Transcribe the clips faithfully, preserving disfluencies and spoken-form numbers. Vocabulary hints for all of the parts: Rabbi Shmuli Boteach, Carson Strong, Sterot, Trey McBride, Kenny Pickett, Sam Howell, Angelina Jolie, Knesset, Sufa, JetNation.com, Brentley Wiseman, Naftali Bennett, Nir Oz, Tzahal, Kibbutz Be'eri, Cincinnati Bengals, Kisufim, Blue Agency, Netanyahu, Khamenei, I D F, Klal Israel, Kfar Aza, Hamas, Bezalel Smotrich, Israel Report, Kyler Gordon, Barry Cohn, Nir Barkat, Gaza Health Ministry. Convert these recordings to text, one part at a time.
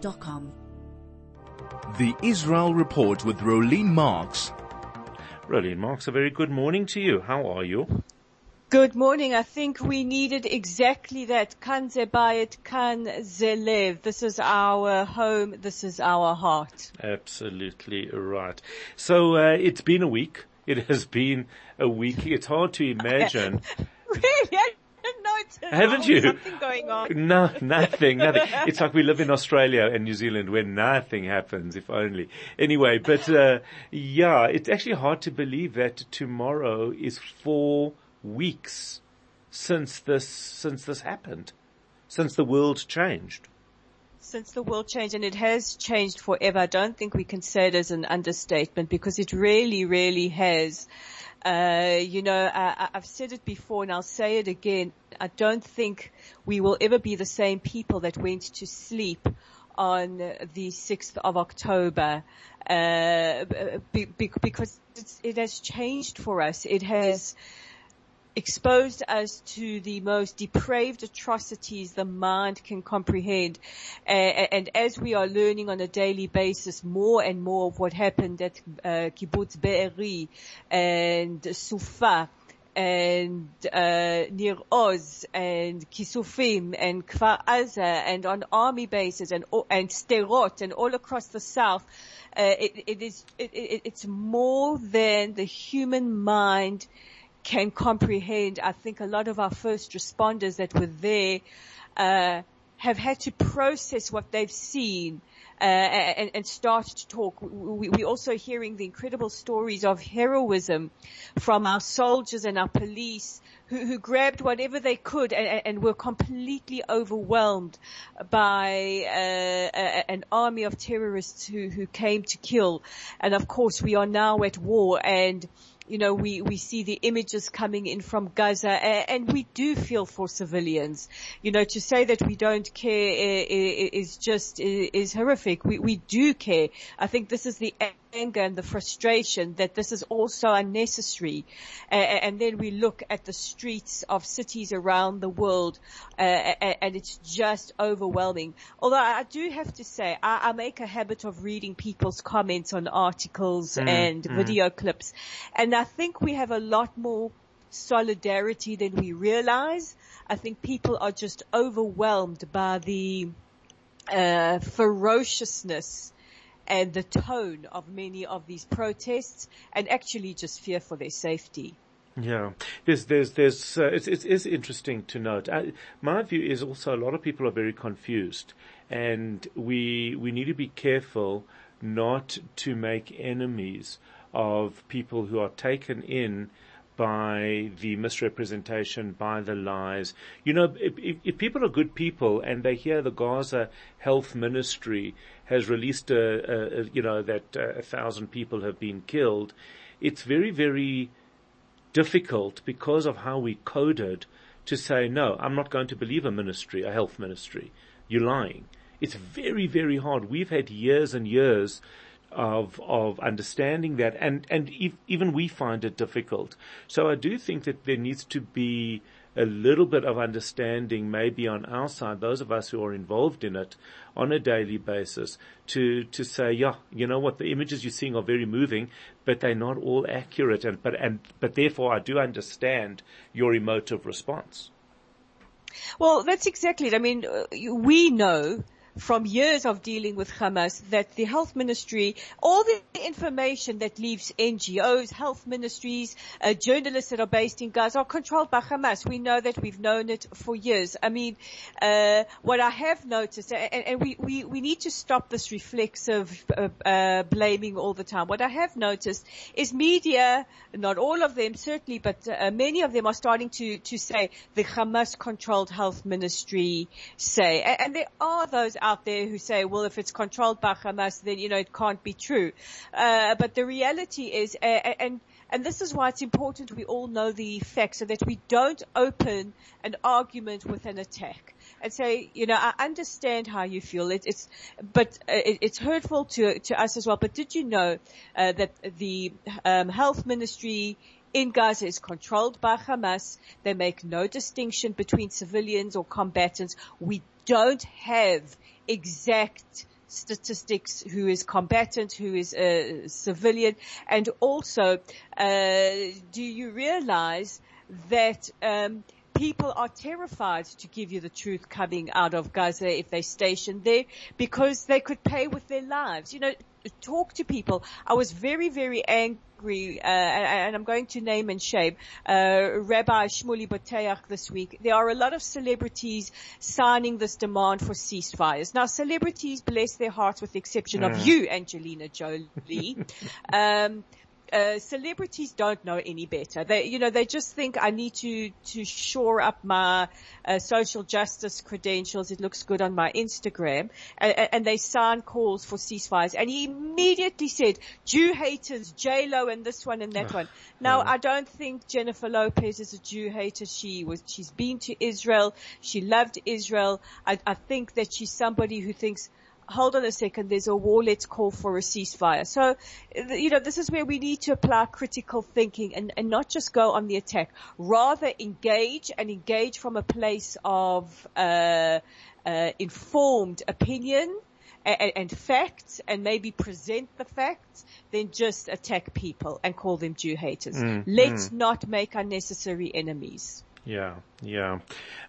dot com. The Israel Report with Rolene Marks. Rolene Marks, a very good morning to you. How are you? Good morning. I think we needed exactly that. Kan ze bayit, kan ze lev. This is our home. This is our heart. Absolutely right. So uh, it's been a week. It has been a week. It's hard to imagine. Really? Haven't you? Nothing going on. No, nothing, nothing. It's like we live in Australia and New Zealand where nothing happens, if only. Anyway, but uh, yeah, it's actually hard to believe that tomorrow is four weeks since this, since this happened, since the world changed. Since the world changed, and it has changed forever. I don't think we can say it as an understatement because it really, really has. Uh, you know, I, I've said it before and I'll say it again. I don't think we will ever be the same people that went to sleep on the sixth of October, uh, be, be, because it's, it has changed for us. It has exposed us to the most depraved atrocities the mind can comprehend. Uh, and as we are learning on a daily basis more and more of what happened at uh, Kibbutz Be'eri and Sufa and uh, Nir Oz and Kisufim and Kfar Aza and on army bases and and Sterot and all across the south, uh, it, it is it, it, it's more than the human mind can comprehend. I think a lot of our first responders that were there uh, have had to process what they've seen uh, and, and start to talk. We, we're also hearing the incredible stories of heroism from our soldiers and our police who, who grabbed whatever they could and, and were completely overwhelmed by uh, a, an army of terrorists who, who came to kill. And of course, we are now at war, and you know, we, we see the images coming in from Gaza, and we do feel for civilians. You know, to say that we don't care is just, is horrific. We, we do care. I think this is the anger and the frustration that this is also unnecessary. And then we look at the streets of cities around the world, and it's just overwhelming. Although I do have to say, I make a habit of reading people's comments on articles mm, and mm. video clips. And I think we have a lot more solidarity than we realize. I think people are just overwhelmed by the uh, ferociousness and the tone of many of these protests, and actually just fear for their safety. Yeah, there's, there's, there's. Uh, it's, it is interesting to note. I, my view is also a lot of people are very confused, and we we need to be careful not to make enemies of people who are taken in by the misrepresentation, by the lies. You know, if, if, if people are good people and they hear the Gaza Health Ministry has released, a, a, a you know, that a thousand people have been killed, it's very, very difficult because of how we coded to say, no, I'm not going to believe a ministry, a health ministry. You're lying. It's very, very hard. We've had years and years of of understanding that, and and if, even we find it difficult. So I do think that there needs to be a little bit of understanding, maybe on our side, those of us who are involved in it on a daily basis, to to say, yeah, you know what, the images you're seeing are very moving, but they're not all accurate, and but and but therefore I do understand your emotive response. Well, that's exactly it. I mean, we know from years of dealing with Hamas, that the health ministry, all the information that leaves N G Os, health ministries, uh, journalists that are based in Gaza are controlled by Hamas. We know that. We've known it for years. I mean, uh, what I have noticed, and, and we, we, we need to stop this reflexive uh, uh, blaming all the time. What I have noticed is media, not all of them certainly, but uh, many of them are starting to, to say the Hamas-controlled health ministry say. And, and there are those out there who say, well, if it's controlled by Hamas, then, you know, it can't be true. Uh, but the reality is, uh, and And this is why it's important we all know the facts so that we don't open an argument with an attack and say, you know, I understand how you feel. It, it's, but it, it's hurtful to, to us as well. But did you know uh, that the um, health ministry in Gaza is controlled by Hamas? They make no distinction between civilians or combatants. We don't have exact statistics, who is combatant, who is a civilian. And also, uh, do you realize that um, people are terrified to give you the truth coming out of Gaza if they're stationed there, because they could pay with their lives? You know, talk to people. I was very, very angry. Uh, and I'm going to name and shame uh, Rabbi Shmuli Boteach this week. There are a lot of celebrities signing this demand for ceasefires. Now, celebrities, bless their hearts, with the exception yeah. of you, Angelina Jolie. um, uh, celebrities don't know any better. They, you know, they just think I need to to shore up my uh, social justice credentials. It looks good on my Instagram, and, and they sign calls for ceasefires. And he immediately said, Jew haters, J-Lo and this one and that one. Now, yeah. I don't think Jennifer Lopez is a Jew hater. She was, she's been to Israel. She loved Israel. I, I think that she's somebody who thinks, hold on a second, there's a war, let's call for a ceasefire. So, you know, this is where we need to apply critical thinking and, and not just go on the attack. Rather engage and engage from a place of uh, uh informed opinion and, and facts, and maybe present the facts, then just attack people and call them Jew haters. Mm, let's mm. not make unnecessary enemies. Yeah, yeah,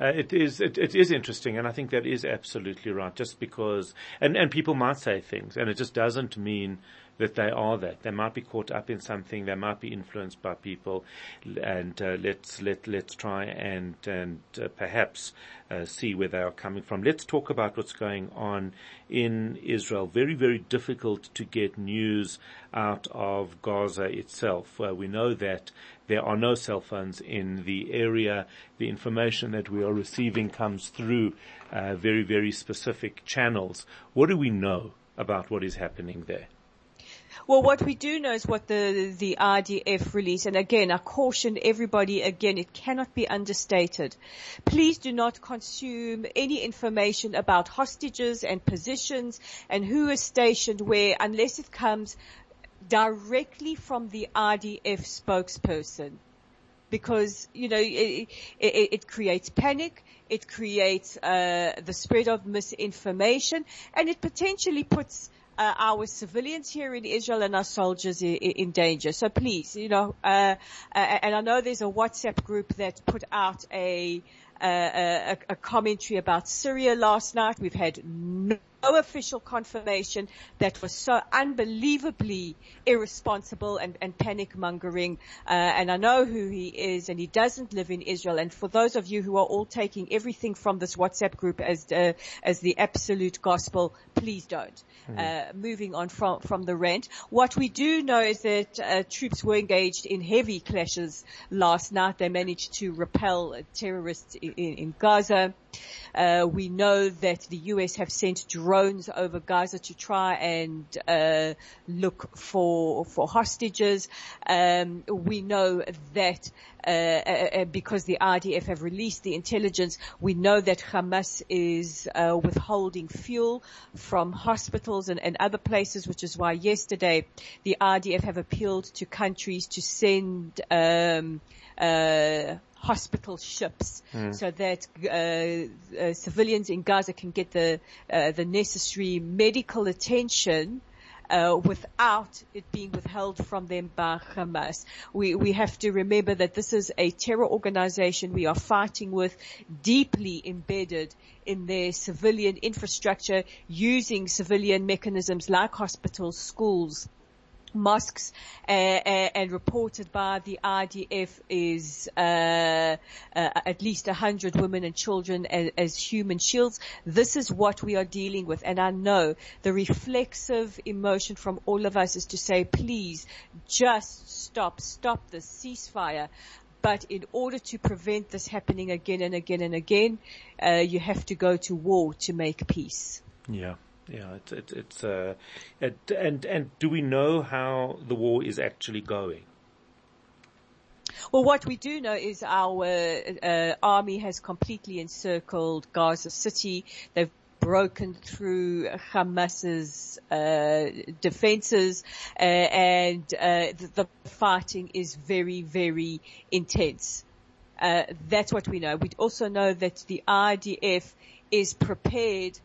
uh, it is. It, it is interesting, and I think that is absolutely right. Just because, and, and people might say things, and it just doesn't mean that they are that. They might be caught up in something. They might be influenced by people, and uh, let's let let's try and and uh, perhaps uh, see where they are coming from. Let's talk about what's going on in Israel. Very, very difficult to get news out of Gaza itself. Uh, we know that there are no cell phones in the area. The information that we are receiving comes through uh, very, very specific channels. What do we know about what is happening there? Well, what we do know is what the the R D F released. And again, I caution everybody, again, it cannot be understated. Please do not consume any information about hostages and positions and who is stationed where unless it comes directly from the R D F spokesperson. Because, you know, it, it, it creates panic, it creates uh, the spread of misinformation, and it potentially puts Uh, our civilians here in Israel and our soldiers in, in danger. So please, you know, uh, uh, and I know there's a WhatsApp group that put out a, uh, a, a commentary about Syria last night. We've had no official confirmation. That was so unbelievably irresponsible and, and panic mongering. Uh, and I know who he is, and he doesn't live in Israel. And for those of you who are all taking everything from this WhatsApp group as, uh, as the absolute gospel, please don't. Uh, moving on from, from the rant. What we do know is that uh, troops were engaged in heavy clashes last night. They managed to repel terrorists in, in Gaza. Uh, we know that the U S have sent drones over Gaza to try and uh, look for for hostages. Um, we know that uh, uh, because the R D F have released the intelligence, we know that Hamas is uh, withholding fuel from hospitals and, and other places, which is why yesterday the R D F have appealed to countries to send um uh hospital ships mm. so that uh, uh, civilians in Gaza can get the uh, the necessary medical attention uh, without it being withheld from them by Hamas. We, we have to remember that this is a terror organization we are fighting with, deeply embedded in their civilian infrastructure, using civilian mechanisms like hospitals, schools, mosques, uh, uh, and reported by the I D F is uh, uh, at least one hundred women and children as, as human shields. This is what we are dealing with, and I know the reflexive emotion from all of us is to say, please, just stop, stop this ceasefire. But in order to prevent this happening again and again and again, uh, you have to go to war to make peace. Yeah. Yeah, it's, it's, it's, uh, it, and, and do we know how the war is actually going? Well, what we do know is our, uh, uh, army has completely encircled Gaza City. They've broken through Hamas's uh, defenses, uh, and, uh, the, the fighting is very, very intense. Uh, that's what we know. We also know that the I D F is prepared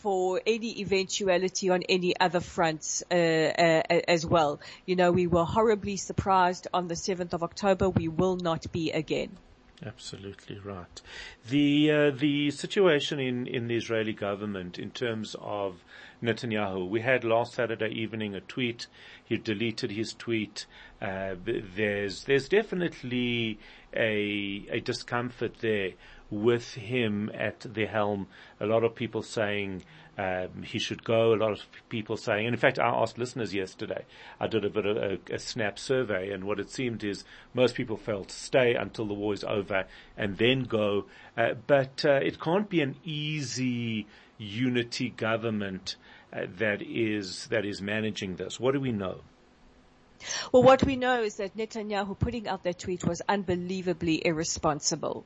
for any eventuality on any other fronts uh, uh, as well. You know, we were horribly surprised on the seventh of October. We will not be again. Absolutely right. The uh, the situation in, in the Israeli government in terms of Netanyahu, we had last Saturday evening a tweet. He deleted his tweet. Uh, there's there's definitely a a discomfort there with him at the helm. A lot of people saying um, he should go. A lot of people saying, and in fact, I asked listeners yesterday. I did a bit of a, a snap survey, and what it seemed is most people felt stay until the war is over and then go. Uh, but uh, it can't be an easy unity government uh, that is that is managing this. What do we know? Well, what we know is that Netanyahu putting out that tweet was unbelievably irresponsible.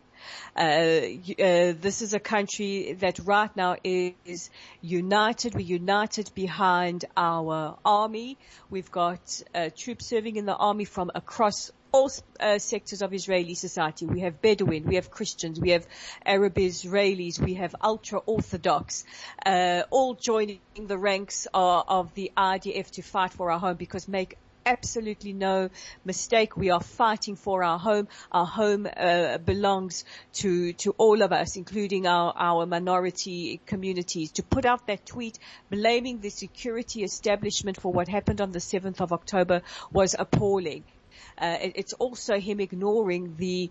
Uh, uh, this is a country that right now is united. We're united behind our army. We've got uh, troops serving in the army from across all uh, sectors of Israeli society. We have Bedouin, we have Christians, we have Arab Israelis, we have ultra-Orthodox, uh, all joining the ranks of, of the I D F to fight for our home, because make absolutely no mistake, we are fighting for our home. Our home uh, belongs to to all of us, including our, our minority communities. To put out that tweet blaming the security establishment for what happened on the seventh of October was appalling. Uh, it, it's also him ignoring the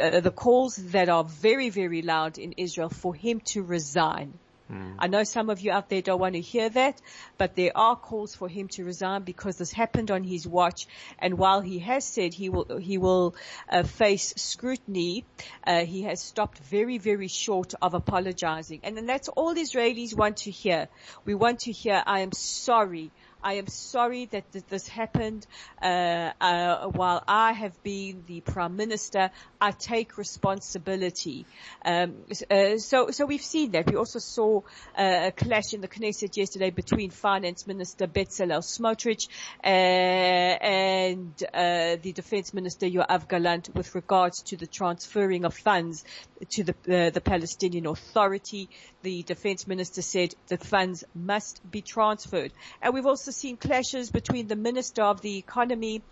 uh, the calls that are very, very loud in Israel for him to resign. Mm. I know some of you out there don't want to hear that, but there are calls for him to resign because this happened on his watch. And while he has said he will he will uh, face scrutiny, uh, he has stopped very, very short of apologizing. And then that's all Israelis want to hear. We want to hear, I am sorry. I am sorry that th- this happened. Uh, uh, while I have been the prime minister, I take responsibility. Um, uh, so, so we've seen that. We also saw uh, a clash in the Knesset yesterday between Finance Minister Bezalel Smotrich uh, and uh, the Defence Minister Yoav Gallant with regards to the transferring of funds to the, uh, the Palestinian Authority. The Defence Minister said the funds must be transferred, and we've also seen clashes between the Minister of the Economy,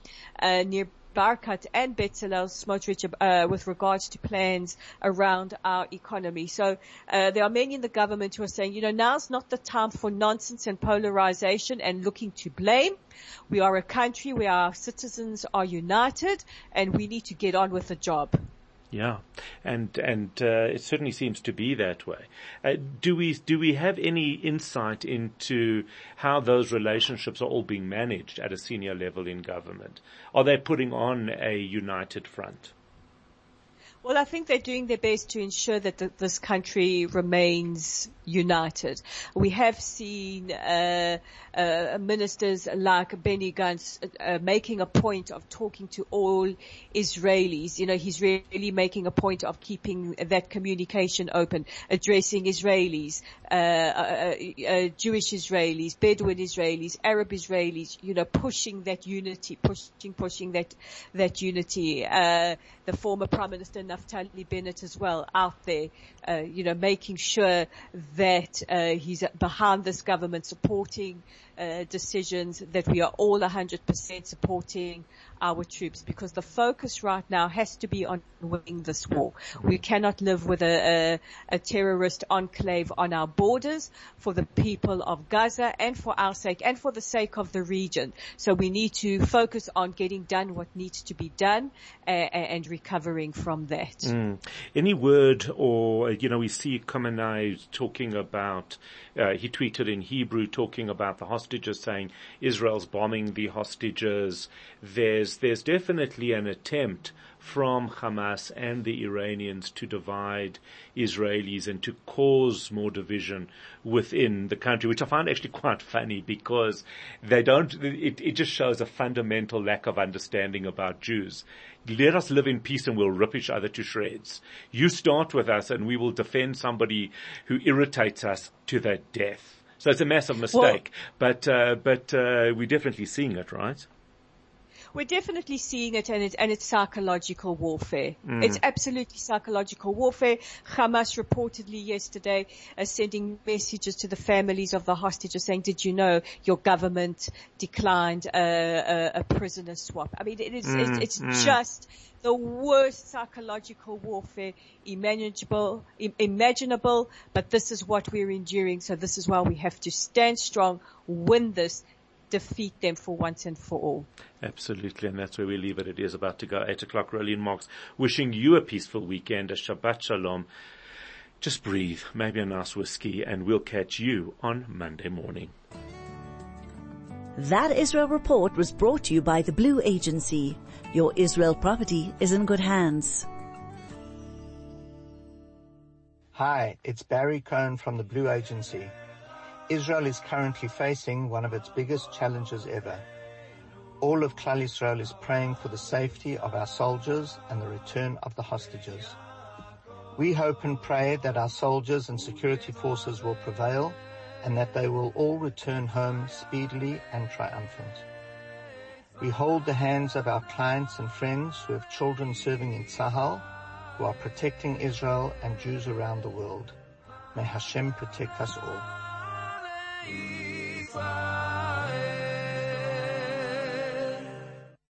uh, Nir Barkat, and Bezalel Smotrich uh, with regards to plans around our economy. So uh, there are many in the government who are saying, you know, now's not the time for nonsense and polarization and looking to blame. We are a country where our citizens are united, and we need to get on with the job. Yeah, and and uh, it certainly seems to be that way. Uh, do we do we have any insight into how those relationships are all being managed at a senior level in government? Are they putting on a united front? Well, I think they're doing their best to ensure that th- this country remains united. We have seen uh, uh, ministers like Benny Gantz uh, making a point of talking to all Israelis. You know, he's really making a point of keeping that communication open, addressing Israelis, uh, uh, uh, Jewish Israelis, Bedouin Israelis, Arab Israelis. You know, pushing that unity, pushing, pushing that that unity. Uh, the former Prime Minister Naftali Bennett as well out there, uh, you know, making sure that uh, he's behind this government, supporting uh, decisions, that we are all one hundred percent supporting our troops, because the focus right now has to be on winning this war. We cannot live with a, a, a terrorist enclave on our borders for the people of Gaza and for our sake and for the sake of the region. So we need to focus on getting done what needs to be done uh, and recovering from that. Mm. Any word or, you know, we see Khamenei talking about, uh, he tweeted in Hebrew talking about the hostages, saying Israel's bombing the hostages. There's There's definitely an attempt from Hamas and the Iranians to divide Israelis and to cause more division within the country, which I find actually quite funny, because they don't, it, it just shows a fundamental lack of understanding about Jews. Let us live in peace and we'll rip each other to shreds. You start with us and we will defend somebody who irritates us to their death. So it's a massive mistake, well, but, uh, but, uh, we're definitely seeing it, right? We're definitely seeing it, and, it, and it's psychological warfare. Mm. It's absolutely psychological warfare. Hamas reportedly yesterday uh, sending messages to the families of the hostages saying, did you know your government declined uh, a, a prisoner swap? I mean, it is, mm. it, it's mm. just the worst psychological warfare imaginable, imaginable, but this is what we're enduring. So this is why we have to stand strong, win this, defeat them for once and for all. Absolutely, and that's where we leave it. It is about to go eight o'clock. Rolene Marks, wishing you a peaceful weekend, a Shabbat Shalom. Just breathe, maybe a nice whiskey, and we'll catch you on Monday morning. That Israel Report was brought to you by the Blue Agency. Your Israel property is in good hands. Hi, it's Barry Cohn from the Blue Agency. Israel is currently facing one of its biggest challenges ever. All of Klal Israel is praying for the safety of our soldiers and the return of the hostages. We hope and pray that our soldiers and security forces will prevail and that they will all return home speedily and triumphant. We hold the hands of our clients and friends who have children serving in Tzahal, who are protecting Israel and Jews around the world. May Hashem protect us all. Peace.